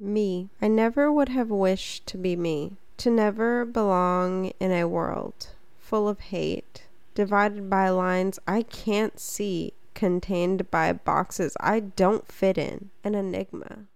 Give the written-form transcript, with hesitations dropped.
Me. I never would have wished to be me, to never belong in a world full of hate, divided by lines I can't see, contained by boxes I don't fit in, an enigma.